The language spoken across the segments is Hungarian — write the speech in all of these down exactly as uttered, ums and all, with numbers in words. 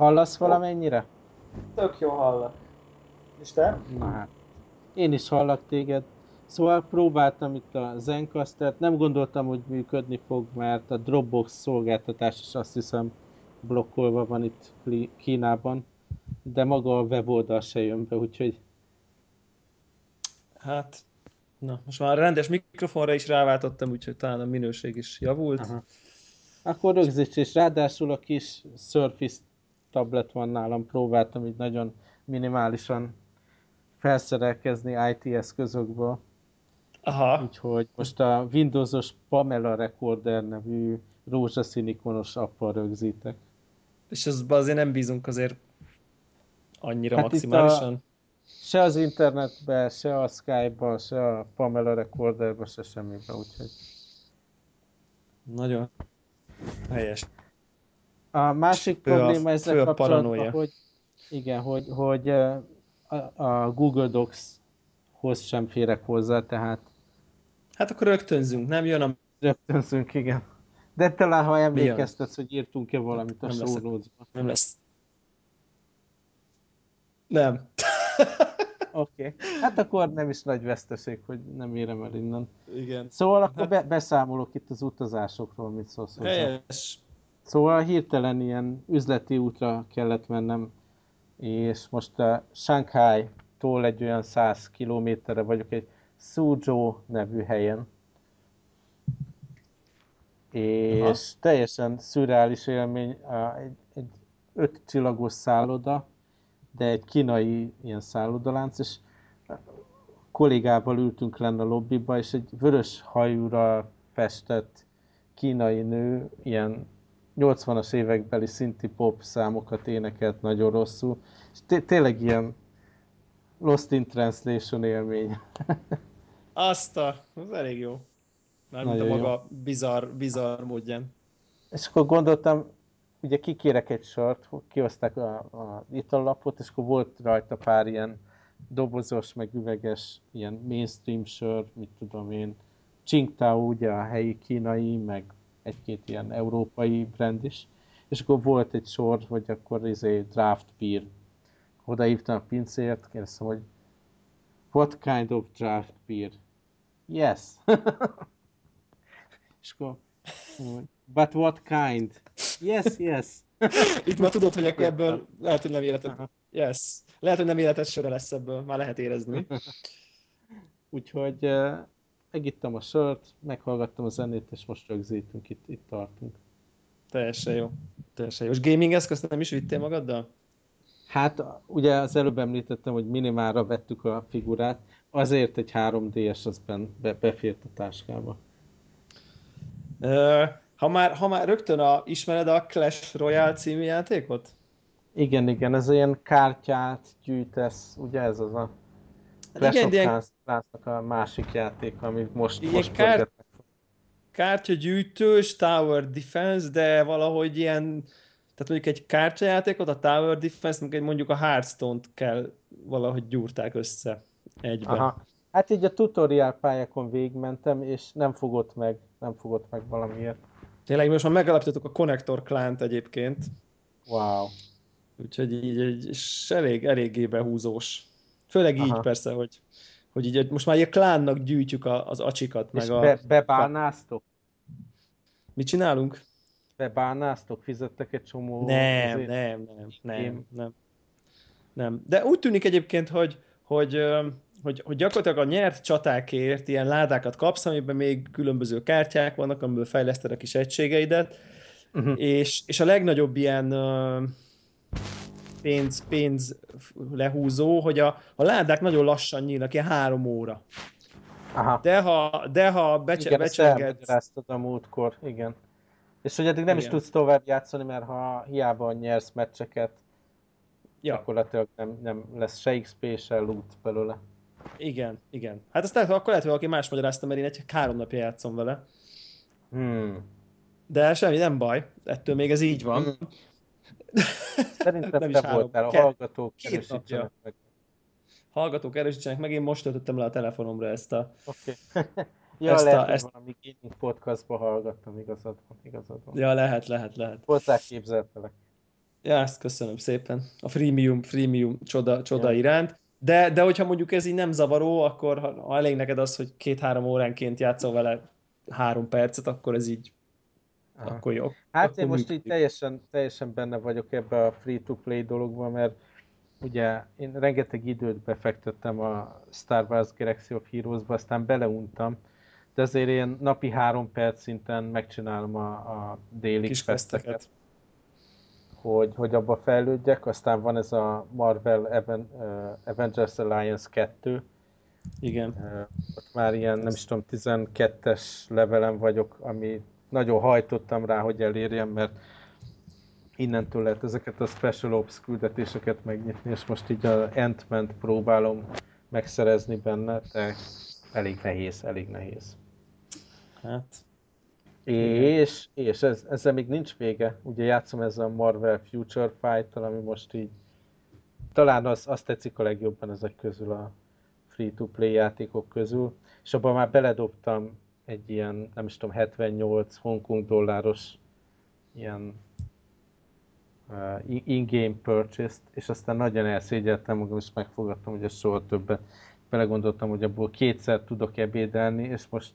Hallasz valamennyire? Tök jó hallak. És te? Na hát. Én is hallak téged. Szóval próbáltam itt a Zencastert, nem gondoltam, hogy működni fog, mert a Dropbox szolgáltatás is azt hiszem blokkolva van itt Kínában, de maga a weboldal se jön be, úgyhogy... Hát, na, most már rendes mikrofonra is ráváltottam, úgyhogy talán a minőség is javult. Aha. Akkor rögzíts, és ráadásul a kis Surface tablet van nálam, próbáltam így nagyon minimálisan felszerelkezni i té eszközökből. Aha. Úgyhogy most a Windowsos Pamela Recorder nevű rózsaszín ikonos appal rögzítek. És azban azért nem bízunk azért annyira hát maximálisan. A, se az internetben, se a Skype-ban, se a Pamela Recorderben, se semmiben, úgyhogy... Nagyon helyes. A másik fő probléma a, ezzel kapcsolatban, paranoia. hogy igen, hogy, hogy a, a Google Docs-hoz sem férek hozzá, tehát... Hát akkor rögtönzünk, nem jön a... Rögtönzünk, igen. De talán, ha emlékeztetsz, hogy írtunk-e valamit a szólódzban. Nem lesz. Nem. Oké. Okay. Hát akkor nem is nagy veszteség, hogy nem érem el innen. Igen. Szóval akkor be- beszámolok itt az utazásokról, mit szólsz hozzá. Helyes. Szóval hirtelen ilyen üzleti útra kellett mennem, és most a Csingtáutól egy olyan száz kilométerre vagyok egy Suzhou nevű helyen. És aha, teljesen szürreális élmény, egy, egy öt csillagos szálloda, de egy kínai ilyen szállodalánc, és kollégával ültünk lenn a lobbiba, és egy vörös hajúra festett kínai nő, ilyen nyolcvanas évekbeli szinti pop számokat énekelt nagyon rosszul, és té- tényleg ilyen Lost in Translation élmény. Azt a, az elég jó. Már mint a maga bizarr, bizarr módján. És akkor gondoltam, ugye kikérek egy sort, kihozták az itallapot, és akkor volt rajta pár ilyen dobozos, meg üveges, ilyen mainstream sör, mit tudom én, Csingtáu, ugye a helyi kínai, meg egy-két ilyen európai brand is. És akkor volt egy sor, hogy akkor izé draft beer. Odaívtam a pincért, kérdeztem, hogy what kind of draft beer? Yes! És akkor, but what kind? Yes, yes. Itt már tudod, hogy akkor ebből lehet, hogy nem életed. Yes. Lehet, hogy nem életed sörre lesz ebből, már lehet érezni. Úgyhogy uh, megittem a sört, meghallgattam a zenét, és most rögzítünk, itt, itt tartunk. Teljesen jó. Teljesen jó. És gaming eszközt nem is vittél magaddal? Hát, ugye az előbb említettem, hogy minimálra vettük a figurát, azért egy három dé-es az be, befért a táskába. Ha már, ha már rögtön a, ismered a Clash Royale című játékot? Igen, igen, ez ilyen kártyát gyűjtesz, ugye ez az a Clash of Clans-nak a másik játék, amit most most kár, kártyagyűjtős, Tower Defense, de valahogy ilyen, tehát mondjuk egy kártyajátékot, a Tower Defense, mondjuk a Hearthstone-t kell valahogy gyúrták össze egybe. Aha. Hát így a tutorial pályákon végigmentem, és nem fogott meg, nem fogott meg valamiért. Tényleg, most már megalapítottuk a Connector klánt egyébként. Wow. Úgyhogy így, így elég, eléggé behúzós. Főleg aha, így persze, hogy, hogy így, most már egy klánnak gyűjtjük a, az acsikat. Meg és a, be, bebánáztok? Mit csinálunk? Bebánáztok? Fizettek egy csomó... Nem, azért... nem, nem, nem, nem, nem. De úgy tűnik egyébként, hogy... hogy Hogy, hogy gyakorlatilag a nyert csatákért ilyen ládákat kapsz, amiben még különböző kártyák vannak, amiből fejleszted a kis egységeidet, uh-huh, és, és a legnagyobb ilyen uh, pénz, pénz lehúzó, hogy a, a ládák nagyon lassan nyílnak, ilyen három óra. Aha. De ha, de ha becse, becsengetsz... Igen, a múltkor, igen. És hogy eddig nem igen, is tudsz tovább játszani, mert ha hiába nyersz meccseket, ja, gyakorlatilag nem, nem lesz se iksz pé, se loot belőle. Igen, igen. Hát aztán akkor lehet, hogy valaki más magyarázta, mert én egy három napja játszom vele. Hmm. De semmi, nem baj. Ettől még ez így van. Hmm. Szerintem nem te három, voltál, a hallgatók erősítsenek meg. Hallgatók erősítsenek meg, én most töltöttem le a telefonomra ezt a... Oké. Okay. Ja, ezt lehet, a, ezt... valami gaming podcastba hallgattam, igazad van, igazad van. Ja, lehet, lehet, lehet. Hozzá képzeltelek. Ja, ezt köszönöm szépen. A freemium, freemium csoda, csoda ja. iránt. De, de hogyha mondjuk ez így nem zavaró, akkor ha elég neked az, hogy két-három óránként játszol vele három percet, akkor ez így Aha. akkor jó. Hát akkor én most működik. Így teljesen, teljesen benne vagyok ebbe a free-to-play dologban, mert ugye én rengeteg időt befektettem a Star Wars Galaxy of Heroes-ba, aztán beleuntam, de azért én napi három perc szinten megcsinálom a, a déli kis festeket, hogy, hogy abba fejlődjek. Aztán van ez a Marvel Avengers Alliance kettő. Igen. Ott már ilyen, nem is tudom, tizenkettes levelem vagyok, ami nagyon hajtottam rá, hogy elérjem, mert innentől lehet ezeket a Special Ops küldetéseket megnyitni, és most így az Ant-Man-t próbálom megszerezni benne, de elég nehéz, elég nehéz. Hát... És, és ez, ezzel még nincs vége. Ugye játszom ezzel a Marvel Future Fight-tal, ami most így... Talán az, az tetszik a legjobban ezek közül, a free-to-play játékok közül. És abban már beledobtam egy ilyen, nem is tudom, hetvennyolc Hongkong dolláros ilyen uh, in-game purchase-t, és aztán nagyon elszégyeltem magam, és megfogadtam, hogy ez soha többet. Belegondoltam, hogy abból kétszer tudok ebédelni, és most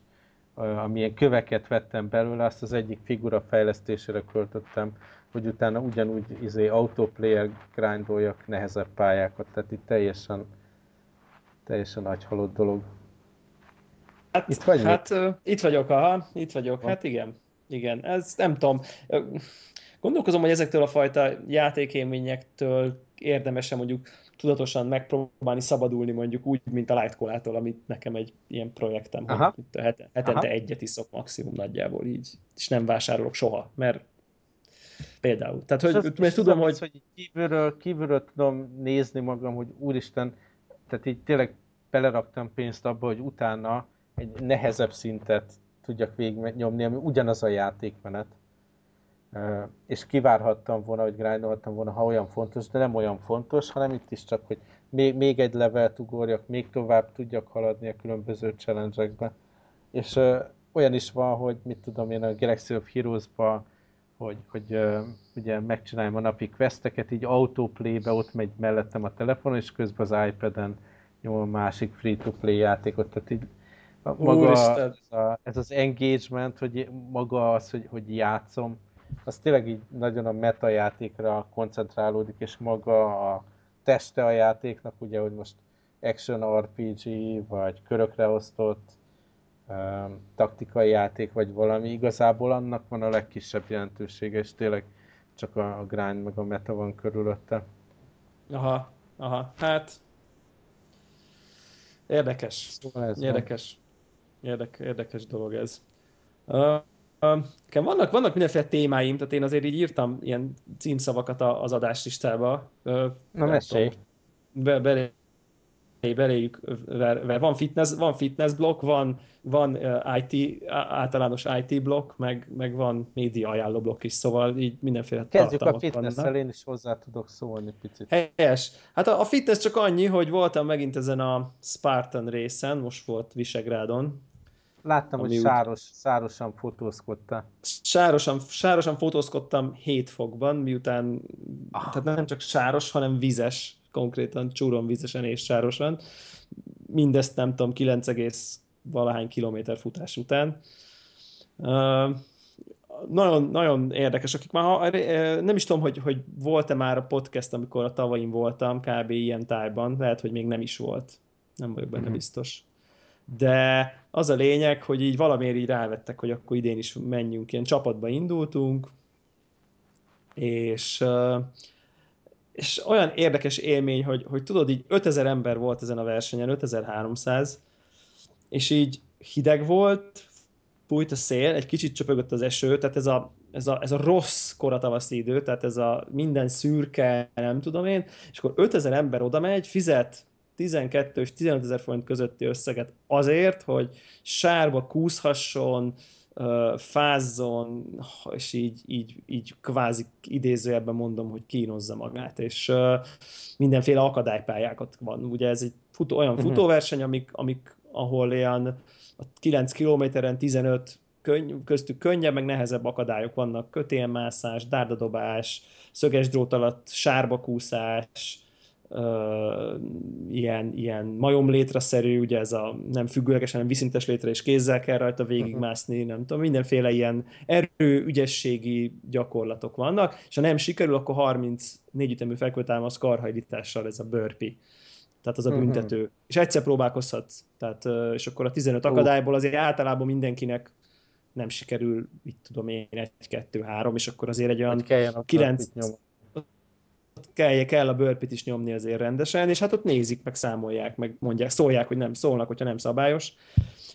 amilyen köveket vettem belőle, azt az egyik figura fejlesztésére költöttem, hogy utána ugyanúgy izé autoplayer grindoljak nehezebb pályákat, tehát itt teljesen teljesen agyhalott dolog. Hát, itt vagy hát uh, itt vagyok, aha, itt vagyok, ha. Hát igen, igen, ez nem tudom. Gondolkozom, hogy ezektől a fajta játékélményektől érdemesen mondjuk tudatosan megpróbálni szabadulni, mondjuk úgy, mint a Lightkolától, amit nekem egy ilyen projektem, hogy itt heten, hetente Aha. egyet iszok maximum nagyjából így, és nem vásárolok soha, mert például. Tehát, hogy, az, mert tudom, az, hogy... hogy kívülről, kívülről tudom nézni magam, hogy úristen, tehát így tényleg beleraktam pénzt abba, hogy utána egy nehezebb szintet tudjak végignyomni, ami ugyanaz a játékmenet. Uh, és kivárhattam volna, hogy grindolhattam volna, ha olyan fontos, de nem olyan fontos, hanem itt is csak, hogy még, még egy levelt ugorjak, még tovább tudjak haladni a különböző challenge-ekbe. És uh, olyan is van, hogy mit tudom én a Galaxy of Heroes-ba, hogy, hogy uh, ugye megcsináljam a napi questeket, így autoplay-be ott megy mellettem a telefonon, és közben az iPad-en nyomom a másik free-to-play játékot, tehát így maga ez, a, ez az engagement, hogy maga az, hogy, hogy játszom, az tényleg így nagyon a meta játékra koncentrálódik, és maga a teste a játéknak, ugye, hogy most action er pé gé, vagy körökre osztott um, taktikai játék, vagy valami, igazából annak van a legkisebb jelentősége, és tényleg csak a, a grind, meg a meta van körülötte. Aha, aha, hát érdekes, szóval ez érdekes. Érdek, érdekes dolog ez. Uh... Vannak, vannak mindenféle témáim, tehát én azért így írtam ilyen címszavakat az adáslistába. Na mesélj! Be, belé, beléjük, van fitness, van fitness blokk, van, van i té, általános i té blokk, meg, meg van média ajánló blokk is, szóval így mindenféle tartalmat vannak. Kezdjük a fitnesszel, én is hozzá tudok szólni picit. Helyes. Hát a, a fitness csak annyi, hogy voltam megint ezen a Spartan részen, most volt Visegrádon. Láttam, hogy sáros, sárosan fotózkodtál. Sárosan, sárosan fotózkodtam hét fokban, miután ah. tehát nem csak sáros, hanem vizes, konkrétan csúron vizesen és sárosan. Mindezt nem tudom, kilenc egész valahány kilométer futás után. Uh, nagyon, nagyon érdekes, akik már nem is tudom, hogy, hogy volt-e már a podcast, amikor a tavain voltam, kb. Ilyen tájban, lehet, hogy még nem is volt. Nem vagyok benne mm-hmm. biztos. De az a lényeg, hogy így valamiért így rávettek, hogy akkor idén is menjünk, ilyen csapatba indultunk, és, és olyan érdekes élmény, hogy, hogy tudod, így ötezer ember volt ezen a versenyen, ötezer-háromszáz, és így hideg volt, fújt a szél, egy kicsit csöpögött az eső, tehát ez a, ez a, ez a rossz koratavaszi idő, tehát ez a minden szürke, nem tudom én, és akkor ötezer ember oda megy, fizet tizenkettő és tizenötezer forint közötti összeget azért, hogy sárba kúszhasson, fázzon, és így, így, így kvázi idézőjelben mondom, hogy kínozza magát, és mindenféle akadálypályákat van. Ugye ez egy futó, olyan futóverseny, amik, amik, ahol ilyen a kilenc kilométeren tizenöt könny- köztük könnyebb, meg nehezebb akadályok vannak, kötélmászás, dárdadobás, szöges drót alatt sárbakúszás, Uh, ilyen, ilyen majomlétraszerű, ugye ez a nem függőleges, hanem viszintes létre, és kézzel kell rajta végigmászni, nem tudom, mindenféle ilyen erőügyességi gyakorlatok vannak, és ha nem sikerül, akkor harmincnégy ütemű felköltámasz karhajlítással ez a burpee. Tehát az a büntető. Uh-huh. És egyszer próbálkozhatsz. Tehát, és akkor a tizenöt uh. akadályból azért általában mindenkinek nem sikerül, mit tudom én, egy, kettő, három, és akkor azért egy olyan kilenc... Kell, kell a burpee-t is nyomni azért rendesen, és hát ott nézik, meg számolják, meg mondják, szólják, hogy nem szólnak, hogyha nem szabályos.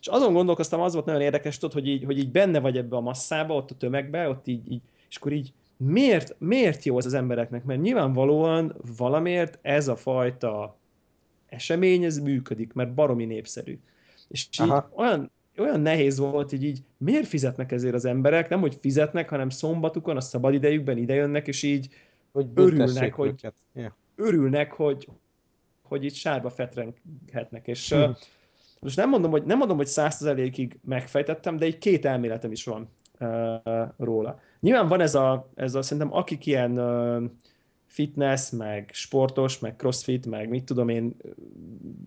És azon gondolkoztam, az volt nagyon érdekes, tudod, hogy így, hogy így benne vagy ebbe a masszába, ott a tömegbe, ott így, így és akkor így miért, miért jó az az embereknek? Mert nyilvánvalóan valamiért ez a fajta esemény, ez működik, mert baromi népszerű. És így olyan, olyan nehéz volt, hogy így miért fizetnek ezért az emberek? Nem, hogy fizetnek, hanem szombatukon, a szabadidejükben idejönnek, és így hogy örülnek, hogy, yeah. örülnek, hogy hogy itt sárba fetrenghetnek. És hmm. uh, most nem mondom, hogy nem mondom, hogy száz százalékig megfejtettem, de egy két elméletem is van uh, róla. Nyilván van ez a, ez a szerintem akik ilyen uh, fitness, meg sportos, meg crossfit, meg mit tudom én,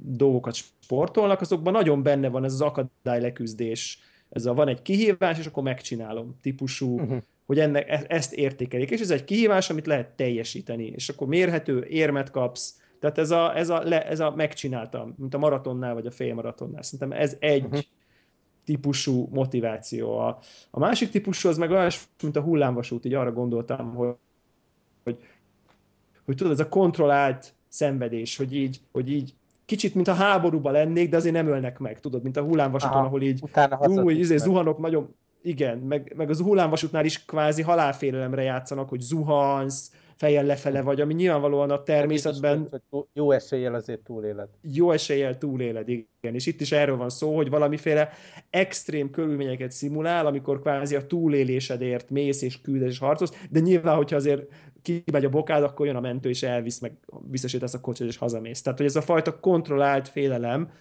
dolgokat sportolnak, azokban nagyon benne van ez az akadályleküzdés. Ez a van egy kihívás, és akkor megcsinálom típusú uh-huh. hogy ennek, ezt értékelik, és ez egy kihívás, amit lehet teljesíteni, és akkor mérhető, érmet kapsz, tehát ez a, ez a, le, ez a megcsináltam, mint a maratonnál, vagy a félmaratonnál, szerintem ez egy uh-huh. típusú motiváció. A, a másik típusú az meg olyan, mint a hullámvasút, így arra gondoltam, hogy, hogy, hogy tudod, ez a kontrollált szenvedés, hogy így, hogy így kicsit, mint a háborúban lennék, de azért nem ölnek meg, tudod, mint a hullámvasúton, aha, ahol így ú, izé, zuhanok nagyon. Igen, meg, meg az hullámvasútnál is kvázi halálfélelemre játszanak, hogy zuhansz, fejjel lefele vagy, ami nyilvánvalóan a természetben... Jó eséllyel azért túléled. Jó eséllyel túléled, igen. És itt is erről van szó, hogy valamiféle extrém körülményeket szimulál, amikor kvázi a túlélésedért mész és küldesz és harcolsz, de nyilván, hogyha azért kimegy a bokád, akkor jön a mentő és elvisz, meg visszasítesz a kocsit és hazamész. Tehát, hogy ez a fajta kontrollált félelem...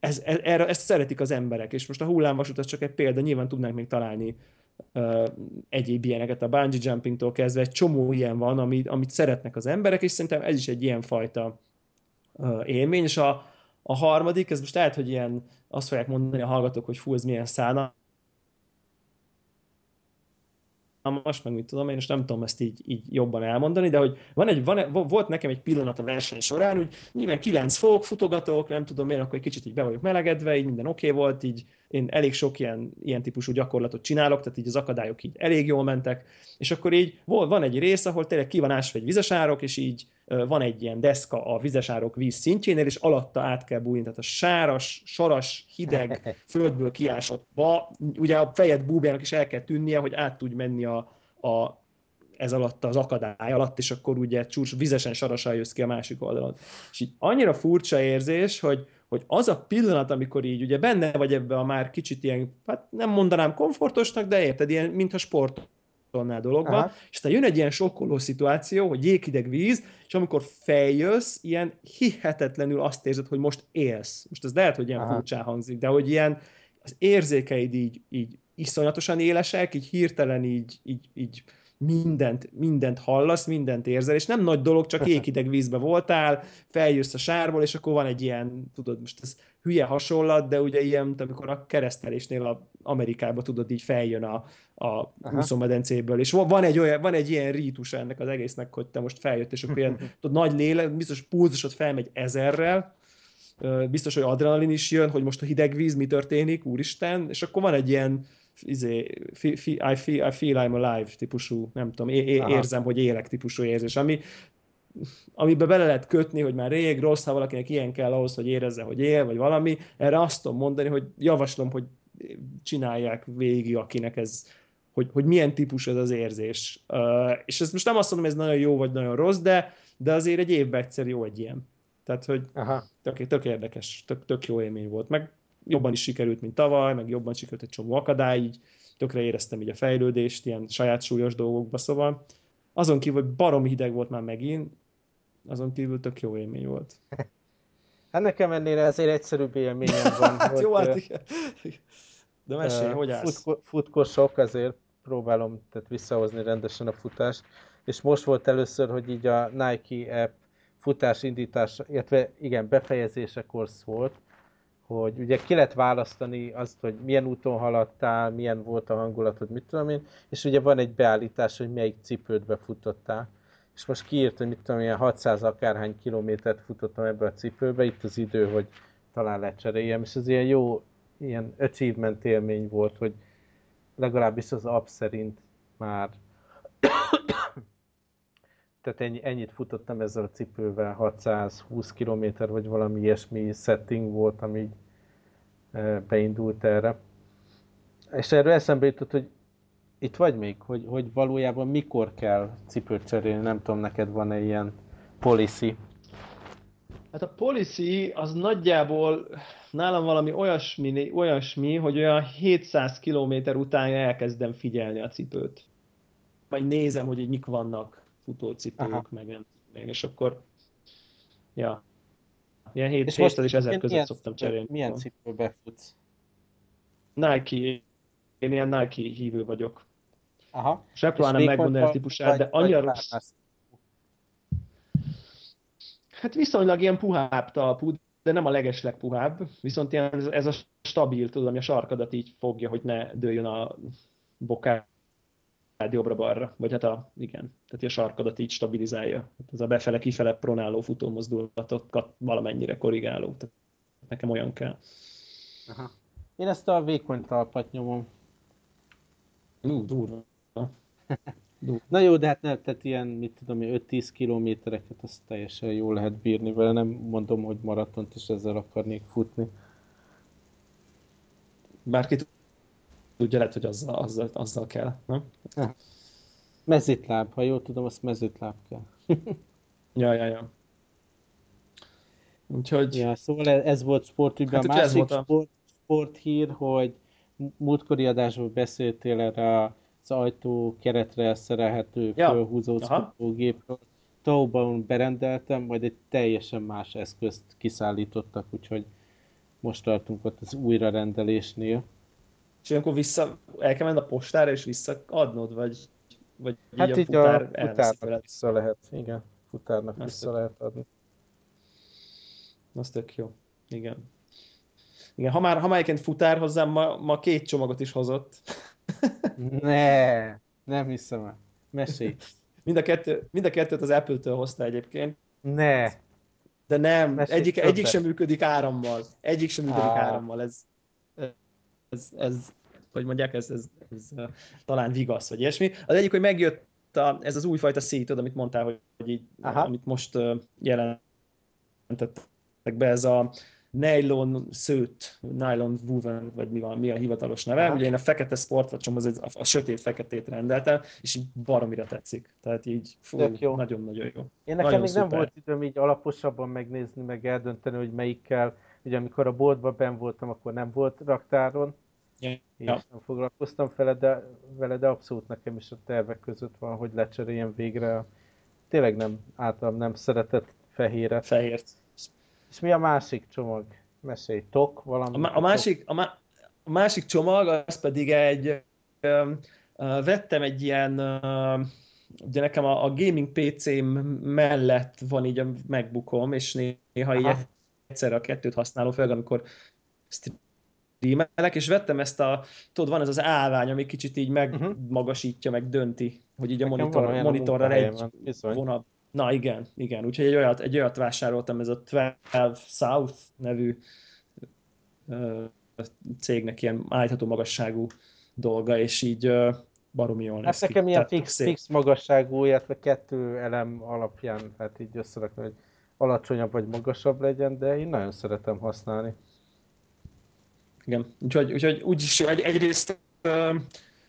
Ez, ez, erre, ezt szeretik az emberek, és most a hullámvasút az csak egy példa, nyilván tudnánk még találni uh, egyéb ilyeneket, a bungee jumpingtól kezdve, egy csomó ilyen van, amit, amit szeretnek az emberek, és szerintem ez is egy ilyenfajta uh, élmény, és a, a harmadik, ez most lehet, hogy ilyen, azt fogják mondani a hallgatók, hogy fú, ez milyen szánalmas, meg mit tudom, én most nem tudom ezt így, így jobban elmondani, de hogy van egy, van, volt nekem egy pillanat a verseny során, úgy nyilván kilenc fok, futogatok, nem tudom én, akkor egy kicsit így be vagyok melegedve, így minden oké okay volt, így én elég sok ilyen, ilyen típusú gyakorlatot csinálok, tehát így az akadályok így elég jól mentek, és akkor így van egy rész, ahol tényleg ki van ásva egy vizesárok, és így van egy ilyen deszka a vizesárok víz szintjénél, és alatta át kell bújni, tehát a sáras, saras, hideg, földből kiásottba, ugye a fejed búbjának is el kell tűnnie, hogy át tudj menni a, a, ez alatt az akadály alatt, és akkor ugye csúcs vizesen, sarasan jössz ki a másik oldalon. És így annyira furcsa érzés, hogy hogy az a pillanat, amikor így ugye benne vagy ebbe a már kicsit ilyen, hát nem mondanám komfortosnak, de érted, ilyen, mintha sportolnál dologban, aha. És aztán jön egy ilyen sokkoló szituáció, hogy jéghideg víz, és amikor feljössz, ilyen hihetetlenül azt érzed, hogy most élsz. Most ez lehet, hogy ilyen aha. furcsán hangzik, de hogy ilyen az érzékeid így, így iszonyatosan élesek, így hirtelen így, így, így mindent, mindent hallasz, mindent érzel, és nem nagy dolog, csak jéghideg vízbe voltál, feljössz a sárból, és akkor van egy ilyen, tudod, most ez hülye hasonlat, de ugye ilyen, mint amikor a keresztelésnél a Amerikába, tudod, így feljön a, a úszómedencéből, és van egy, olyan, van egy ilyen rítusa ennek az egésznek, hogy te most feljött, és akkor ilyen tudod, nagy lélek, biztos pulzusod felmegy ezerrel, biztos, hogy adrenalin is jön, hogy most a hideg víz, mi történik, úristen, és akkor van egy ilyen izé, I feel, I feel I'm alive típusú, nem tudom, é- é- érzem, hogy élek típusú érzés, ami, amiben bele lehet kötni, hogy már rég rossz, ha valakinek ilyen kell ahhoz, hogy érezze, hogy él, vagy valami, erre azt tudom mondani, hogy javaslom, hogy csinálják végig, akinek ez, hogy, hogy milyen típus ez az érzés. Uh, és ezt most nem azt mondom, hogy ez nagyon jó, vagy nagyon rossz, de, de azért egy évben egyszer jó egy ilyen. Tehát, hogy tök, tök érdekes, tök, tök jó élmény volt, meg jobban is sikerült, mint tavaly, meg jobban sikerült egy csomó akadály, így tökre éreztem így a fejlődést, ilyen saját súlyos dolgokba, szóval. Azon kívül, hogy baromi hideg volt már megint, azon kívül tök jó élmény volt. Hát nekem ennél azért egyszerűbb élményem van. Hát volt, jó, hát igen. De mesélj, hogy állsz? Futko- futkosok, azért próbálom tehát visszahozni rendesen a futást. És most volt először, hogy így a Nike app futás indítása, illetve igen, befejezésekor szólt, hogy ugye ki lehet választani azt, hogy milyen úton haladtál, milyen volt a hangulatod, mit tudom én, és ugye van egy beállítás, hogy melyik cipődbe futottál. És most kiírt, hogy mit tudom én, hatszáz akárhány kilométert futottam ebbe a cipőbe, itt az idő, hogy talán lecseréljem, és ez ilyen jó, ilyen achievement élmény volt, hogy legalábbis az app szerint már tehát ennyi, ennyit futottam ezzel a cipővel, hatszázhúsz kilométer vagy valami ilyesmi setting volt, ami beindult erre. És erről eszembe jutott, hogy itt vagy még, hogy, hogy valójában mikor kell cipőt cserélni, nem tudom, neked van-e ilyen policy? Hát a policy az nagyjából nálam valami olyasmi, olyasmi, hogy olyan hétszáz kilométer után elkezdem figyelni a cipőt. Vagy nézem, hogy mik vannak futócipők, meg, meg és akkor ja, ilyen hétszáz és ezer között szoktam cserélni. Milyen cipőbe futsz? Nike. Én ilyen Nike hívő vagyok. Aha. És repróbálnám megmondani a típusát, de annyira rossz. Hát viszonylag ilyen puhább talpú, de nem a legeslegpuhább, viszont ilyen ez, ez a stabil, tudod, ami a sarkadat így fogja, hogy ne dőljön a bokád jobbra-balra, vagy hát a, igen, tehát a sarkadat így stabilizálja. Hát ez a befele-kifele pronáló futómozdulatokat valamennyire korrigáló. Tehát nekem olyan kell. Aha. Én ezt a vékony talpat nyomom. Ú, durva. Na jó, de hát nem, tehát ilyen, mit tudom én, öt-tíz kilométereket, azt teljesen jól lehet bírni vele, nem mondom, hogy maratont is ezzel akarnék futni. Bárki tudja, lehet, hogy azzal, azzal, azzal kell, nem? Mezitláb, ha jól tudom, azt mezitláb kell. ja, ja, ja. Úgyhogy... Ja, szóval ez volt sportügyben, hát, a másik volt a... sport, sporthír, hogy múltkori adásban beszéltél erre a az ajtó keretre szerelhető ja. fölhúzózkodó gépről. Taobao-n berendeltem, majd egy teljesen más eszközt kiszállítottak, úgyhogy most tartunk ott az újrarendelésnél. És akkor vissza, el kell menned a postára és visszaadnod, vagy, vagy hát így, így a futár a futárnak vissza lehet, igen, futárnak Azt vissza tök. lehet adni. Az tök jó, igen. Igen, ha már, ha már egyébként futár hozzám, ma, ma két csomagot is hozott. Ne, nem hiszem el. Mesélj. Mind a, kettő, mind a kettőt az Apple-től hozta egyébként. Ne. De nem, egyik, egyik sem működik árammal. Egyik sem működik ah. árammal. Ez, ez, ez, hogy mondják, ez, ez, ez talán vigasz, vagy ilyesmi. Az egyik, hogy megjött a, ez az újfajta szítod, amit mondtál, hogy így, amit most jelentettek be, ez a nylon szőt, nylon woven, vagy mi, van, mi a hivatalos neve. Aha. Ugye én a fekete sportvacsomhoz a, a sötét feketét rendeltem, és így baromira tetszik. Tehát így nagyon-nagyon jó. Én nekem nagyon még szuper. Nem volt időm így alaposabban megnézni, meg eldönteni, hogy melyikkel. Ugye amikor a boltban benn voltam, akkor nem volt raktáron, ja. és nem foglalkoztam vele, de, vele, de abszolút nekem is a tervek között van, hogy lecseréljen végre. Tényleg nem, általam nem szeretett fehéret. Fehért. És mi a másik csomag? Mesélj, tok, valami? A, a, másik, a, má, a másik csomag, az pedig egy... Ö, ö, vettem egy ilyen... Ö, ugye nekem a, a gaming pé cém mellett van így a MacBookom, és néha Aha. így egyszerre a kettőt használom, főleg amikor streamelek, és vettem ezt a... Tudod, van ez az állvány, ami kicsit így megmagasítja, meg dönti, hogy így a monitor, monitorral egy vonat... Na igen, igen. Úgyhogy egy olyat, egy olyat vásároltam, ez a Twelve South nevű ö, cégnek ilyen állítható magasságú dolga, és így ö, baromi jól lesz. Hát nekem ilyen fix, fix magasságú, illetve kettő elem alapján, hát így összerakni, hogy alacsonyabb vagy magasabb legyen, de én nagyon szeretem használni. Igen, úgyhogy, úgyhogy úgyis egy, egyrészt ö,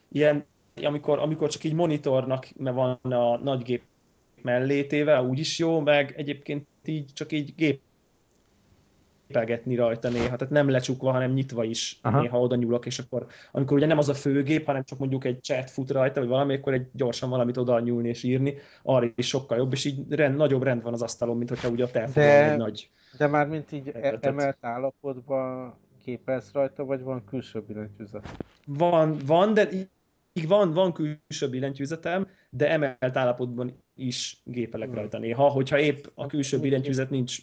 ilyen, amikor, amikor csak így monitornak van a nagygép, mellétével, úgyis jó, meg egyébként így csak így gépelgetni rajta néha, tehát nem lecsukva, hanem nyitva is Aha. néha oda nyúlok, és akkor amikor ugye nem az a főgép, hanem csak mondjuk egy chat fut rajta, vagy valami, akkor egy gyorsan valamit oda nyúlni és írni, arra is sokkal jobb, és így rend, nagyobb rend van az asztalon, mint hogyha ugye a telefon egy nagy... De már mint így emelt állapotban képelsz rajta, vagy van külső billentyűzet? Van, van, de így van, van külső billentyűzetem, de emelt állapotban is gépelek hmm. rajta néha, hogyha épp a külső billentyűzet nincs.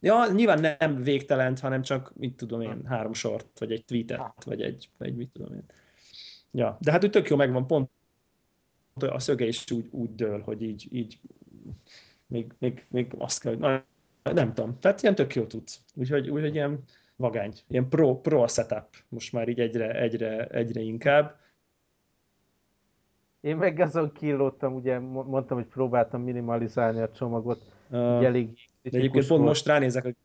Ja, nyilván nem végtelent, hanem csak, mit tudom én, három sort, vagy egy tweetet, vagy egy, vagy mit tudom én. Ja, de hát úgy tök jó megvan, pont a szöge is úgy, úgy dől, hogy így, így még, még, még azt kell, hogy nem tudom, tehát ilyen tök jó tudsz. Úgyhogy, úgyhogy ilyen vagány, ilyen pro, pro a setup, most már így egyre, egyre, egyre inkább. Én meg azon kínlódtam, ugye mondtam, hogy próbáltam minimalizálni a csomagot, uh, így elég... De egyébként pont most ránézek, hogy...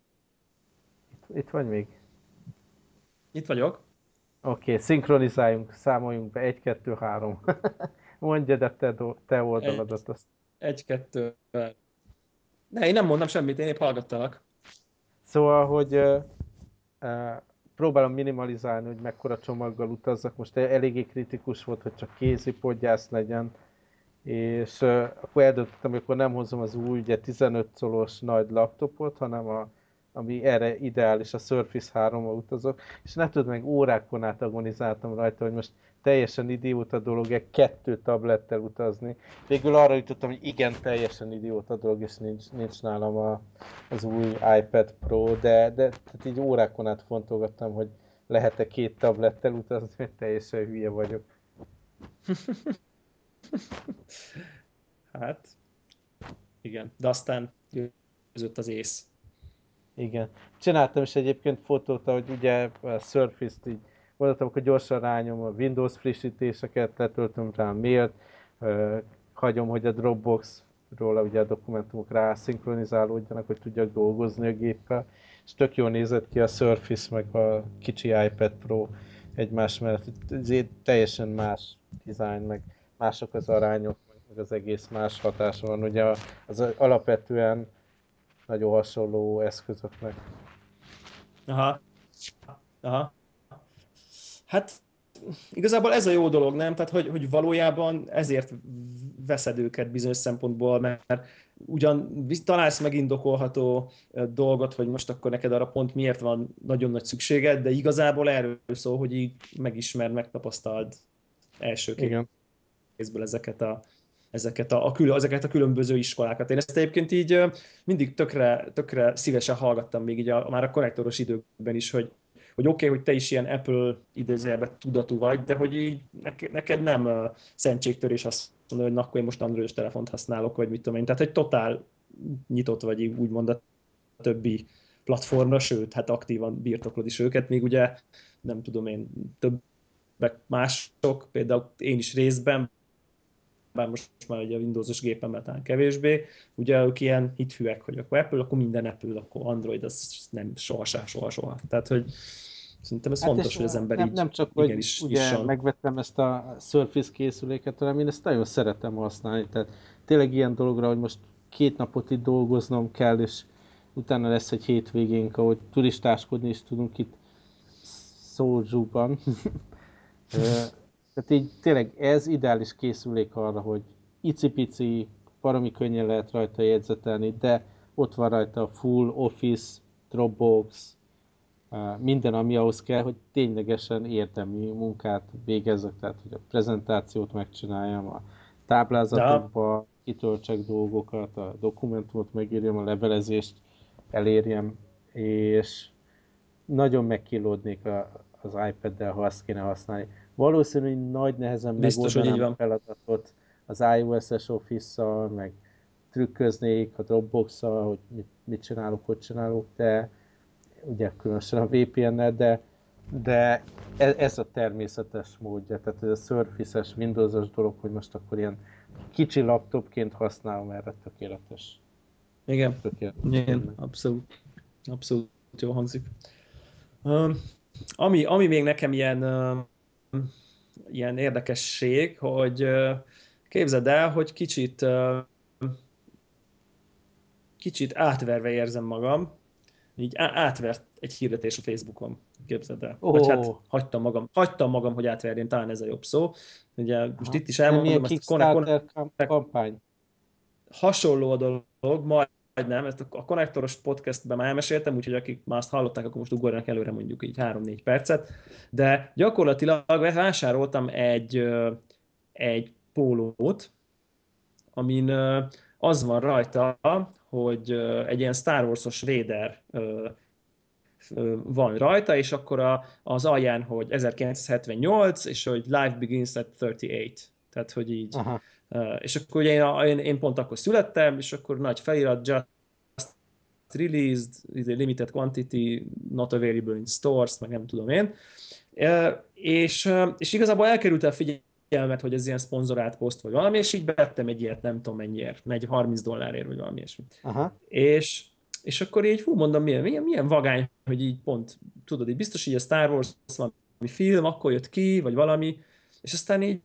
Itt, itt vagy még? Itt vagyok. Oké, okay, szinkronizáljunk, számoljunk be, egy, kettő, három. Mondjad a te, te oldaladat azt. Egy, kettő, ne, én nem mondom semmit, én épp hallgattalak. Szóval, hogy uh, uh, próbálom minimalizálni, hogy mekkora csomaggal utazzak. Most eléggé kritikus volt, hogy csak kézi podgyász legyen. És uh, akkor eldöntöttem, hogy akkor nem hozom az új, ugye tizenöt colos nagy laptopot, hanem a, ami erre ideális, a Surface hárommal utazok. És ne tudom, meg órákon át agonizáltam rajta, hogy most teljesen idióta dolog-e kettő tablettel utazni. Végül arra jutottam, hogy igen, teljesen idióta dolog, és nincs, nincs nálam a, az új iPad Pro, de, de tehát így órákon át fontolgattam, hogy lehet-e két tablettel utazni, hogy teljesen hülye vagyok. Hát, igen, de aztán győzött az ész. Igen. Csináltam is egyébként fotót, hogy ugye a Surface-t így gondoltam, akkor gyorsan rányom a Windows frissítéseket, letöltöm rá a mailt, eh, hagyom, hogy a Dropboxról ugye a dokumentumok rászinkronizálódjanak, hogy tudjak dolgozni a géppel, és tök jól nézett ki a Surface meg a kicsi iPad Pro egymás mellett. Ezért teljesen más dizájn meg mások az arányok, meg az egész más hatása van. Ugye az alapvetően nagyon hasonló eszközöknek. Aha. Aha. Hát igazából ez a jó dolog, nem? Tehát, hogy, hogy valójában ezért veszed őket bizonyos szempontból, mert ugyan találsz megindokolható dolgot, hogy most akkor neked arra pont miért van nagyon nagy szükséged, de igazából erről szól, hogy így megismerd, megtapasztald elsőként. Igen. Kézből ezeket a, ezeket, a, a kül, ezeket a különböző iskolákat. Én ezt egyébként így mindig tökre, tökre szívesen hallgattam még így a, már a konnektoros időkben is, hogy, hogy oké, okay, hogy te is ilyen Apple idézőjelben tudatú vagy, de hogy így neked, neked nem uh, szentségtörés azt mondani, hogy na, akkor én most androidos telefont használok, vagy mit tudom én. Tehát, hogy totál nyitott vagy így úgymond a többi platformra, sőt, hát aktívan birtoklod is őket, még ugye nem tudom én, többek mások, például én is részben, bár most már ugye a Windows-os gépemmel talán kevésbé, ugye ők ilyen hithűek, hogy akkor Apple, akkor minden Apple, akkor Android, az nem sohasem, soha, soha. Tehát, hogy szerintem ez hát fontos, hogy az ember nem, így nem csak, igen, hogy is, ugye isson. Megvettem ezt a Surface készüléket, hanem én ezt nagyon szeretem használni. Tehát tényleg ilyen dologra, hogy most két napot itt dolgoznom kell, és utána lesz egy hétvégénk, ahogy turistáskodni is tudunk itt Szolzsúban. Tehát így tényleg ez ideális készülék arra, hogy icipici, baromi könnyen lehet rajta jegyzetelni, de ott van rajta a full office, Dropbox, minden, ami ahhoz kell, hogy ténylegesen érdemi munkát végezzek, tehát hogy a prezentációt megcsináljam, a táblázatokba kitöltsek dolgokat, a dokumentumot megírjam, a levelezést elérjem, és nagyon megkilódnék a, az iPad-del, ha azt kéne használni. Valószínűleg nagy nehezen megoldanám a feladatot az iOS-es Office-szal, meg trükköznék a Dropbox-szal, hogy mit, mit csinálok, hogy csinálok, de ugye különösen a vé pé en-nel, de, de ez a természetes módja, tehát ez a Surface-es, Windows-os dolog, hogy most akkor ilyen kicsi laptopként használom, erre tökéletes. Igen, tökéletes. Igen, abszolút, abszolút jól hangzik. Um, ami, ami még nekem ilyen... Um, ilyen érdekesség, hogy képzeld el, hogy kicsit kicsit átverve érzem magam, így átvert egy hirdetés a Facebookon, képzeld el. Oh. Vagy hát hagytam magam, hagytam magam, hogy átverjen, talán ez a jobb szó. Ugye most aha, itt is elmondom, ezt a Kickstarter kampány. Hasonló a dolog, majd vagy nem, ezt a Connectoros podcastben már elmeséltem, úgyhogy akik már azt hallották, akkor most ugorjanak előre mondjuk így három-négy percet, de gyakorlatilag vásároltam egy, egy pólót, amin az van rajta, hogy egy ilyen Star Wars-os Vader van rajta, és akkor a, az alján, hogy ezerkilencszázhetvennyolc, és hogy Life Begins at harmincnyolc. Tehát, hogy így. Aha. És akkor ugye én, én pont akkor születtem, és akkor nagy felirat, just released, limited quantity, not available in stores, meg nem tudom én. És, és igazából elkerült a figyelmet, hogy ez ilyen szponzorált poszt vagy valami, és így vettem egy ilyet, nem tudom mennyiért, meg harminc dollárért, vagy valami ilyesmi. Aha. És... És akkor így, hú, mondom, milyen, milyen, milyen vagány, hogy így pont, tudod, így biztos így a Star Wars valami film, akkor jött ki, vagy valami, és aztán így,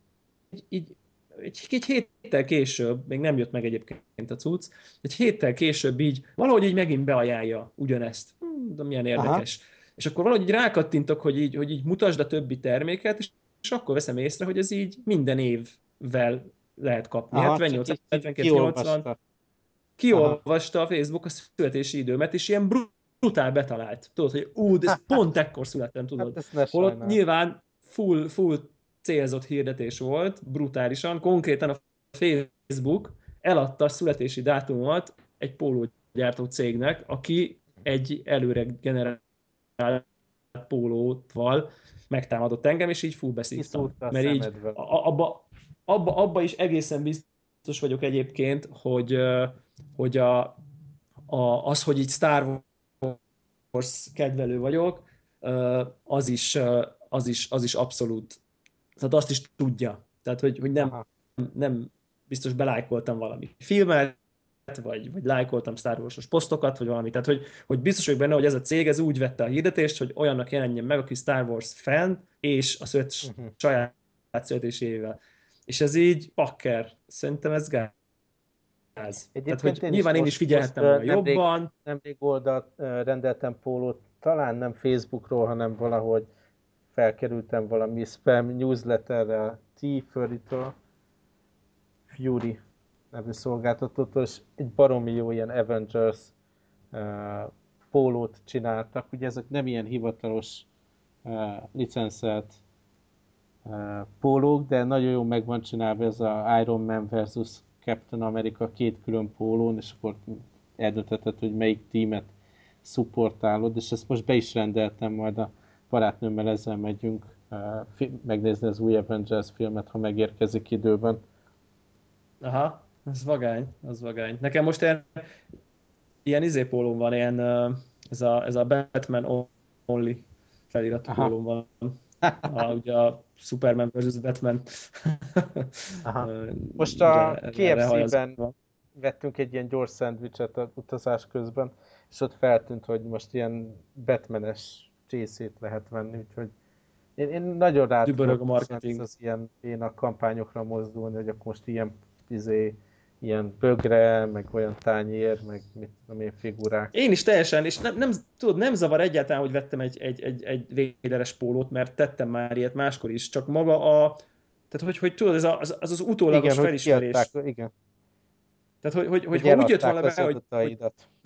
így, így, így, így héttel később, még nem jött meg egyébként a cucc, egy héttel később így, valahogy így megint beajánlja ugyanezt. Hm, de milyen érdekes. Aha. És akkor valahogy így rákattintok, hogy így, hogy így mutasd a többi terméket, és, és akkor veszem észre, hogy ez így minden évvel lehet kapni. Aha, hetvennyolc, hetvenkettő, nyolcvan... Kiolvasta a Facebook a születési időmet, és ilyen brutál betalált. Tudod, hogy ú, de pont ekkor születtem, tudod. Hát holott nyilván full, full célzott hirdetés volt, brutálisan, konkrétan a Facebook eladta a születési dátumot egy pólógyártó cégnek, aki egy előre generált pólóval megtámadott engem, és így full beszívtam. Mert így abba, abba, abba is egészen biztos vagyok egyébként, hogy hogy a, a, az, hogy így Star Wars kedvelő vagyok, az is, az is, az is abszolút, tehát azt is tudja. Tehát, hogy, hogy nem, nem biztos belájkoltam valami filmet, vagy, vagy lájkoltam Star Wars-os posztokat, vagy valami. Tehát, hogy, hogy biztos vagyok benne, hogy ez a cég ez úgy vette a hirdetést, hogy olyannak jelenjen meg, aki Star Wars fan, és a szület, uh-huh. saját születésével. És ez így pakker. Szerintem ez gáz. Tehát, hogy én nyilván is én is figyelhettem most, most, nemrég, jobban. Nemrég oldalt rendeltem pólót, talán nem Facebookról, hanem valahogy felkerültem valami spam newsletterre a T-Fury-től, Fury nevű szolgáltatótól, és egy baromi jó ilyen Avengers uh, pólót csináltak. Ugye ezek nem ilyen hivatalos uh, licenszelt uh, pólók, de nagyon jól meg van csinálva ez a Iron Man versus Captain America két külön pólón, és akkor eldöntheted, hogy melyik tímet szupportálod, és ezt most be is rendeltem, majd a barátnőmmel ezzel megyünk uh, megnézni az új Avengers filmet, ha megérkezik időben. Aha, ez vagány, az vagány. Nekem most ilyen, ilyen izé pólón van, ilyen, uh, ez, a, ez a Batman Only feliratú pólón van. A, ugye a Superman versus Batman. Aha. Most a ká ef cé-ben vettünk egy ilyen gyors szendvicset az utazás közben, és ott feltűnt, hogy most ilyen Batmanes csészét lehet venni, úgyhogy én, én nagyon rád dübörög a marketing az ilyen én a kampányokra mozdulni, hogy akkor most ilyen izé, ilyen bögre, meg olyan tányér, meg mit tudom én, figurák. Én is teljesen, és nem, nem, tudod, nem zavar egyáltalán, hogy vettem egy, egy, egy, egy véderes pólót, mert tettem már ilyet máskor is, csak maga a... Tehát, hogy, hogy tudod, ez a, az, az az utólagos igen, felismerés. Kiadták, igen. Tehát, hogy, hogy, hogy, hogy ha úgy jött volna be, hogy, hogy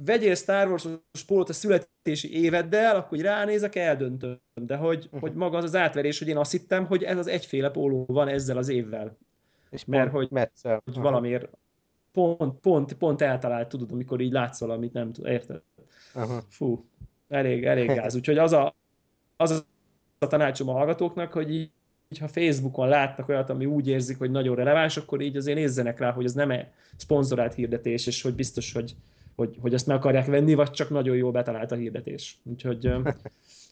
vegyél Star Wars-os pólót a születési éveddel, akkor ránézek, eldöntöm. De hogy, uh-huh. hogy maga az az átverés, hogy én azt hittem, hogy ez az egyféle póló van ezzel az évvel. És mert hogy, hogy valamiért... Pont, pont, pont eltalált, tudod, amikor így látsz valamit, nem tudom, érted? Aha. Fú, elég, elég gáz. Úgyhogy az a, az a tanácsom a hallgatóknak, hogy így, ha Facebookon látnak olyat, ami úgy érzik, hogy nagyon releváns, akkor így azért nézzenek rá, hogy ez nem egy szponzorált hirdetés, és hogy biztos, hogy, hogy, hogy ezt meg akarják venni, vagy csak nagyon jól betalált a hirdetés. Úgyhogy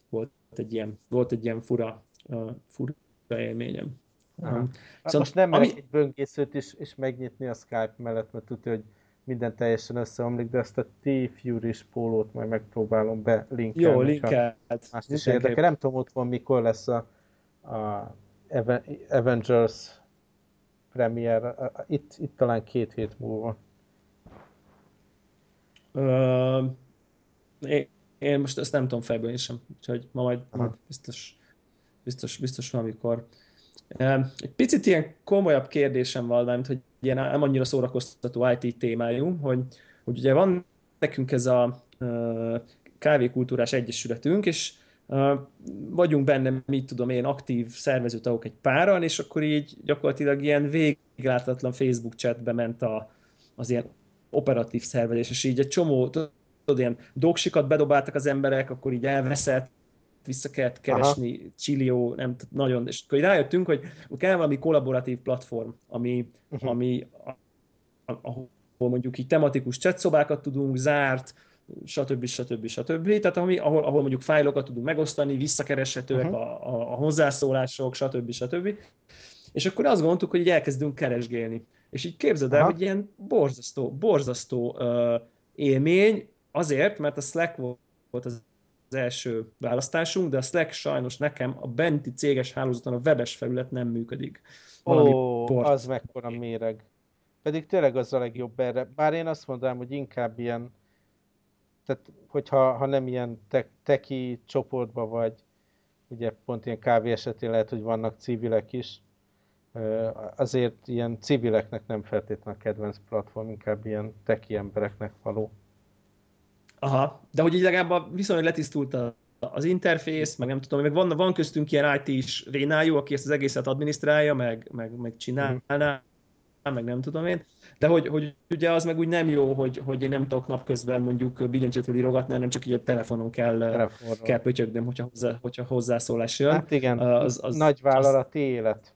volt egy ilyen, volt egy ilyen fura, uh, fura élményem. Szóval, most nem merek ami... egy böngészőt is, is megnyitni a Skype mellett, mert tudja, hogy minden teljesen összeomlik, de ezt a T-Fury-s pólót majd megpróbálom belinkelni. Jó, linkelt. Mást is érdekel. Nem tudom, ott van, mikor lesz a, a Avengers premier. Itt, itt talán két hét múlva. Ö, én, én most ezt nem tudom fejből sem, úgyhogy ma majd, majd biztos, biztos, biztos valamikor. Egy picit ilyen komolyabb kérdésem van, mert hogy ilyen nem annyira szórakoztató I T témájú, hogy, hogy ugye van nekünk ez a kávékultúrás egyesületünk, és vagyunk benne, mit tudom én, aktív szervezőtagok egy páran, és akkor így gyakorlatilag ilyen végláthatatlan Facebook chatbe ment a, az ilyen operatív szervezés, és így egy csomó, tudod, ilyen doksikat bedobáltak az emberek, akkor így elveszett, vissza kellett keresni, aha, Csilió, nem nagyon, és akkor rájöttünk, hogy kell valami kollaboratív platform, ami, uh-huh. ami ahol mondjuk így tematikus chatszobákat tudunk, zárt, stb. stb. stb. Tehát ami, ahol, ahol mondjuk fájlokat tudunk megosztani, visszakereshetőek uh-huh. a, a, a hozzászólások, stb. stb. És akkor azt gondoltuk, hogy így elkezdünk keresgélni. És így képzeld el, aha, hogy ilyen borzasztó, borzasztó uh, élmény, azért, mert a Slack volt az első választásunk, de a Slack sajnos nekem a benti céges hálózaton a webes felület nem működik. Ó, port. Az mekkora méreg. Pedig tényleg az a legjobb erre. Bár én azt mondanám, hogy inkább ilyen, tehát hogyha ha nem ilyen te, teki csoportban vagy, ugye pont ilyen kávé esetén lehet, hogy vannak civilek is, azért ilyen civileknek nem feltétlenül a kedvenc platform, inkább ilyen teki embereknek való. Aha, de hogy így legalább viszonylag letisztult az interfész, meg nem tudom, meg van, van köztünk ilyen í té-s vénájú, aki ezt az egészet adminisztrálja, meg, meg, meg csinálná, meg nem tudom én, de hogy, hogy ugye az meg úgy nem jó, hogy, hogy én nem tudok napközben mondjuk billentyűzetről írogatni, nem csak így a telefonon kell, Telefonról. kell pötyögdöm, hogyha, hozzá, hogyha hozzászólás jön. Hát igen, az, az, nagyvállalati az... élet.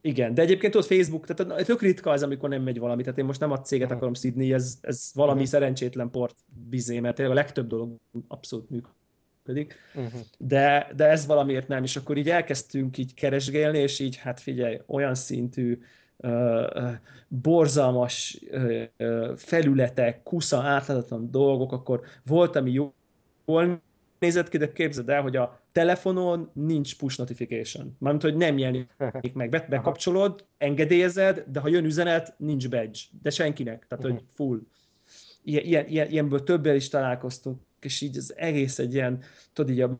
Igen, de egyébként ott Facebook, tehát tök ritka az, amikor nem megy valami, tehát én most nem a céget akarom szidni, ez, ez valami uh-huh. szerencsétlen port bizé, mert tényleg a legtöbb dolog abszolút működik, uh-huh. de, de ez valamiért nem, és akkor így elkezdtünk így keresgélni, és így hát figyelj, olyan szintű uh, borzalmas uh, felületek, kusza, átláthatatlan dolgok, akkor volt, ami jól nézett ki, de képzeld el, hogy a telefonon nincs push notification. Mármint, hogy nem jelenik meg. Be- bekapcsolod, engedélyezed, de ha jön üzenet, nincs badge. De senkinek. Tehát, hogy full. Ilyen, ilyen, ilyenből többel is találkoztunk, és így az egész egy ilyen, tudod, így a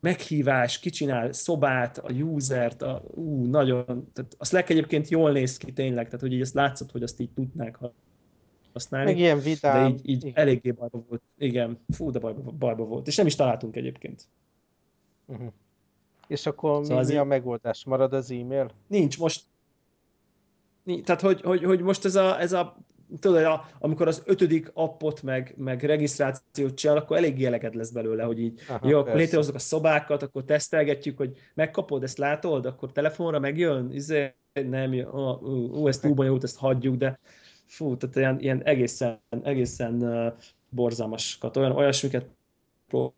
meghívás, kicsinál szobát, a usert, a, ú, nagyon, tehát a Slack egyébként jól néz ki tényleg, tehát, hogy így ezt látszott, hogy azt így tudnák használni. Meg ilyen vitám. De így, így igen. eléggé bajba volt. Igen, fú, de bajba, bajba volt. És nem is találtunk egyébként. Uh-huh. És akkor szóval mi, mi a megoldás? Marad az e-mail? Nincs most. Nincs, tehát, hogy, hogy, hogy most ez a, ez a tudod, a, amikor az ötödik appot meg, meg regisztrációt csinál, akkor elég eleged lesz belőle, hogy így aha, jó, akkor létrehozzuk a szobákat, akkor tesztelgetjük, hogy megkapod, ezt látod, akkor telefonra megjön, izé, nem jön, ó, ó, ez túl bonyolult, ezt hagyjuk, de fú, tehát ilyen, ilyen egészen, egészen uh, borzalmaskat, olyan olyasmiket próbáljuk,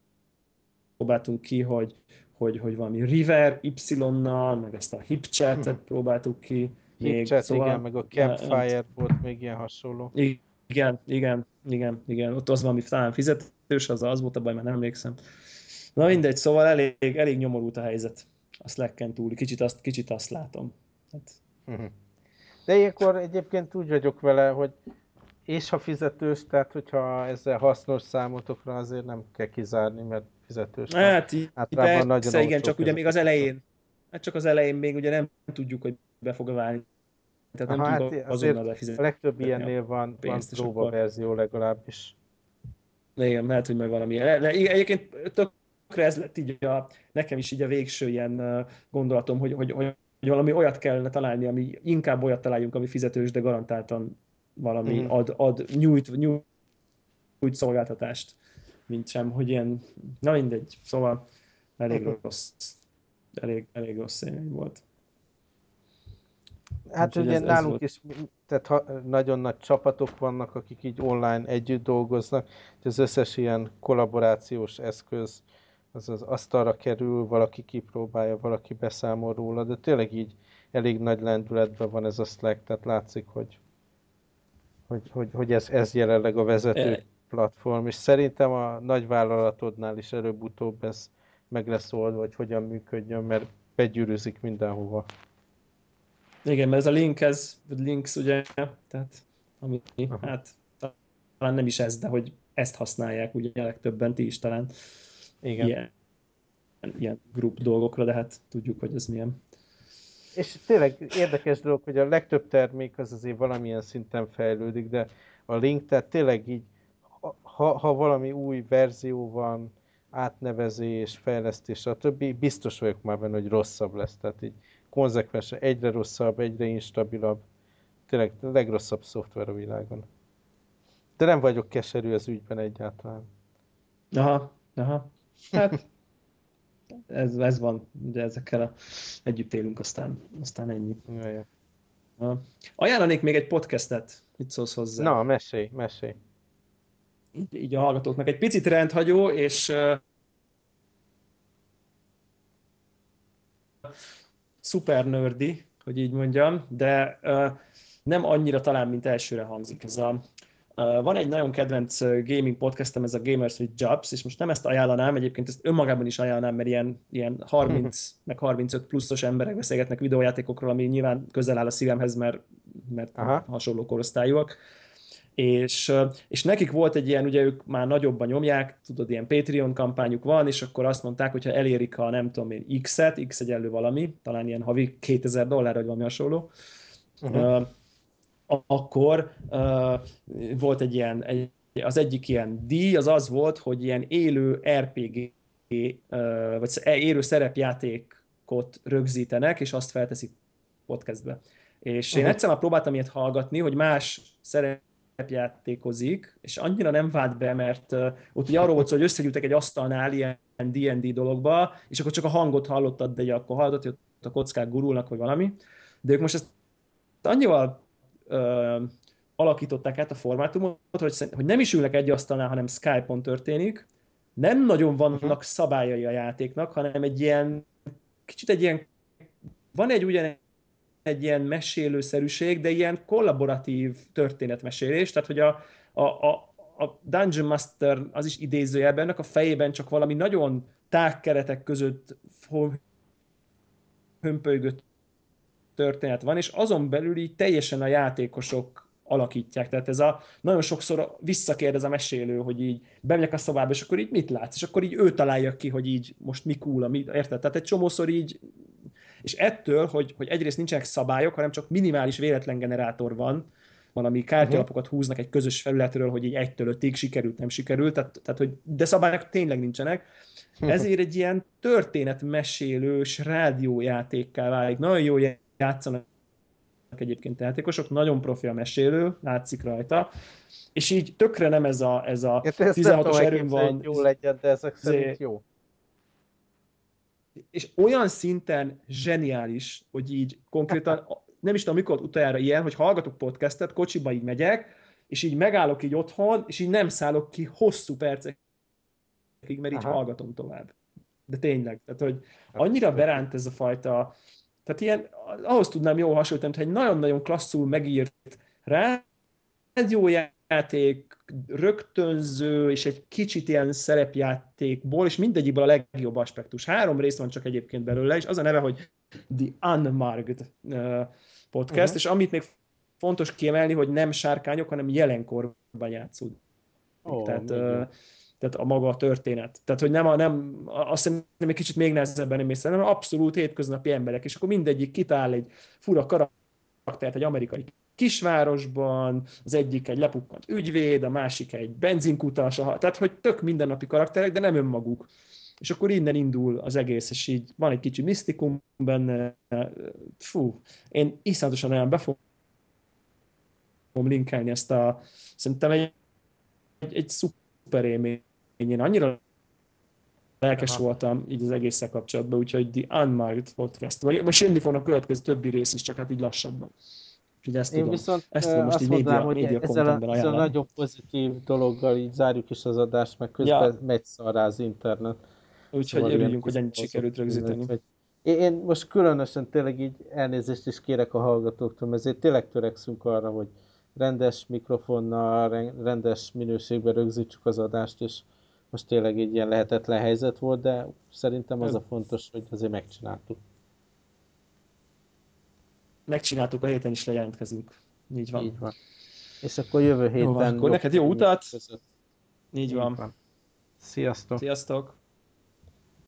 próbáltunk ki, hogy, hogy, hogy valami River Y-nal, meg ezt a Hipchatet próbáltuk ki. Hipchat, szóval, igen, meg a Campfire volt még ilyen hasonló. Igen, igen, igen, igen. Ott az valami talán fizetős, az, az volt a baj, már nem emlékszem. Na mindegy, szóval elég, elég nyomorult a helyzet a Slacken túl. Kicsit azt, kicsit azt látom. Hát. De ilyenkor egyébként úgy vagyok vele, hogy és ha fizetős, tehát hogyha ezzel hasznos számotokra azért nem kell kizárni, mert fizetős. Hát, hát persze, igen, csak ugye még az elején, hát csak az elején még ugye nem tudjuk, hogy be fog válni. Tehát aha, nem tudjuk hát azonnal befizetni. A legtöbb ilyennél van, van próba verzió legalábbis. Igen, lehet, hogy majd valami. Egyébként tökre ez lett így a, nekem is így a végső ilyen gondolatom, hogy, hogy, hogy valami olyat kellene találni, ami inkább olyat találjunk, ami fizetős, de garantáltan valami mm. ad, ad, nyújt, nyújt, nyújt szolgáltatást. Mint sem, hogy ilyen, na mindegy, szóval elég uh-huh. rossz, elég, elég rossz élmény volt. Hát úgy, ugye ez, nálunk ez is, tehát ha, nagyon nagy csapatok vannak, akik így online együtt dolgoznak, az összes ilyen kollaborációs eszköz az az asztalra kerül, valaki kipróbálja, valaki beszámol róla, de tényleg így elég nagy lendületben van ez a Slack, tehát látszik, hogy, hogy, hogy, hogy ez, ez jelenleg a vezető. E- platform, és szerintem a nagyvállalatodnál is előbb-utóbb ez meg lesz oldva, hogy hogyan működjön, mert begyűrűzik mindenhova. Igen, mert ez a link, ez links, ugye, tehát ami, aha, hát talán nem is ez, de hogy ezt használják, ugye legtöbben ti is talán igen. Ilyen, ilyen group dolgokra, de hát tudjuk, hogy ez milyen. És tényleg érdekes dolog, hogy a legtöbb termék az azért valamilyen szinten fejlődik, de a link, tehát tényleg így, ha, ha valami új verzió van, átnevezés, fejlesztés, a többi, biztos vagyok már benne, hogy rosszabb lesz, tehát így konzekvensen egyre rosszabb, egyre instabilabb, tényleg a legrosszabb szoftver a világon. De nem vagyok keserű az ügyben egyáltalán. Aha, aha. Hát ez, ez van, ugye ezekkel a, együtt élünk, aztán, aztán ennyi. Jaj. Aha. Ajánlanék még egy podcastet, mit szólsz hozzá? Na, mesélj, mesélj. Így, így a hallgatóknak egy picit rendhagyó, és uh, szuper nerdi, hogy így mondjam, de uh, nem annyira talán, mint elsőre hangzik ez a... Van egy nagyon kedvenc gaming podcastem, ez a Gamers With Jobs, és most nem ezt ajánlanám, egyébként ezt önmagában is ajánlanám, mert ilyen, ilyen harminc meg harmincöt pluszos emberek beszélgetnek videójátékokról, ami nyilván közel áll a szívemhez, mert, mert hasonló korosztályúak. És, és nekik volt egy ilyen, ugye ők már nagyobban nyomják, tudod, ilyen Patreon kampányuk van, és akkor azt mondták, hogyha elérik a nem tudom én X-et, X egyenlő valami, talán ilyen havi kétezer dollár, vagy valami hasonló, uh-huh. uh, akkor uh, volt egy ilyen, egy, az egyik ilyen díj, az az volt, hogy ilyen élő er pé gé, uh, vagy élő szerepjátékot rögzítenek, és azt felteszik podcastbe. És uh-huh. én egyszer már próbáltam ilyet hallgatni, hogy más szerepjátékozik, és annyira nem vált be, mert uh, ott ugye arról volt szó, hogy összegyűltek egy asztalnál ilyen dé és dé dologba, és akkor csak a hangot hallottad, de akkor hallottad, hogy ott a kockák gurulnak, vagy valami. De ők most ezt annyival Ö, alakították át a formátumot, hogy, hogy nem is ülnek egy asztalnál, hanem Skype-on történik. Nem nagyon vannak szabályai a játéknak, hanem egy ilyen, kicsit egy ilyen, van egy ugyan egy ilyen mesélőszerűség, de ilyen kollaboratív történetmesélés, tehát hogy a, a, a, a Dungeon Master, az is idézőjelben, ennek a fejében csak valami nagyon tág keretek között hömpölygött történet van, és azon belül így teljesen a játékosok alakítják. Tehát ez a, nagyon sokszor visszakérdez a mesélő, hogy így bemegyek a szobába, és akkor így mit látsz? És akkor így ő találja ki, hogy így most mi cool, mi, érted? Tehát egy csomószor így, és ettől, hogy, hogy egyrészt nincsenek szabályok, hanem csak minimális véletlengenerátor van, valami kártyalapokat húznak egy közös felületről, hogy így egytől ötig sikerült, nem sikerült, tehát, tehát, hogy de szabályok tényleg nincsenek. Ezért egy ilyen történetmesélős rádiójátékká válik. Nagyon jó játszanak egyébként a játékosok, nagyon profi a mesélő, látszik rajta, és így tökre nem ez a, ez a tizenhatos erőm van. Jó legyen, de ezek szerint jó. És olyan szinten zseniális, hogy így konkrétan, nem is tudom mikor utoljára ilyen, hogy hallgatok podcastet, kocsiba így megyek, és így megállok így otthon, és így nem szállok ki hosszú percekig, mert így aha. hallgatom tovább. De tényleg, tehát hogy annyira beránt ez a fajta. Tehát ilyen, ahhoz tudnám jól hasonlítani, hogy egy nagyon-nagyon klasszul megírt rádiójáték, rögtönző, és egy kicsit ilyen szerepjátékból, és mindegyikből a legjobb aspektus. Három rész van csak egyébként belőle, és az a neve, hogy The Unmarked Podcast, uh-huh. és amit még fontos kiemelni, hogy nem sárkányok, hanem jelenkorban játszódik. Oh, tehát, uh, tehát a maga a történet. Tehát, hogy nem, a, nem azt hiszem, egy kicsit még nehezebben nem észre, hanem abszolút hétköznapi emberek, és akkor mindegyik kitál egy fura karaktert egy amerikai kisvárosban, az egyik egy lepukkant ügyvéd, a másik egy benzinkutas, tehát, hogy tök mindennapi karakterek, de nem önmaguk. És akkor innen indul az egész, és így van egy kicsi misztikum benne. Fú, én iszonyatosan olyan be fogom linkelni ezt a, szerintem egy, egy, egy szuper élmény. Én annyira lelkes aha. voltam így az egésszel kapcsolatban, úgyhogy The Unmarked Podcast. Most jönni fognak a következő többi rész is, csak hát így lassabban. Úgyhogy ezt én tudom. Viszont ezt tudom most így média, média kontenben ajánlom. A nagyobb pozitív dologgal így zárjuk is az adást, meg közben ja. megy szarrá az internet. Úgyhogy szóval örüljünk, hogy ennyit sikerült rögzíteni. Én most különösen tényleg így elnézést is kérek a hallgatóktól, ezért tényleg törekszünk arra, hogy rendes mikrofonnal, rendes minőségben rögzítsük az adást, és most tényleg egy ilyen lehetetlen helyzet volt, de szerintem az a fontos, hogy azért megcsináltuk. Megcsináltuk, a héten is lejelentkezünk. Így van. Így van. És akkor jövő héten... Jó, akkor neked jó utat! Így, Így van. van. Sziasztok! Sziasztok!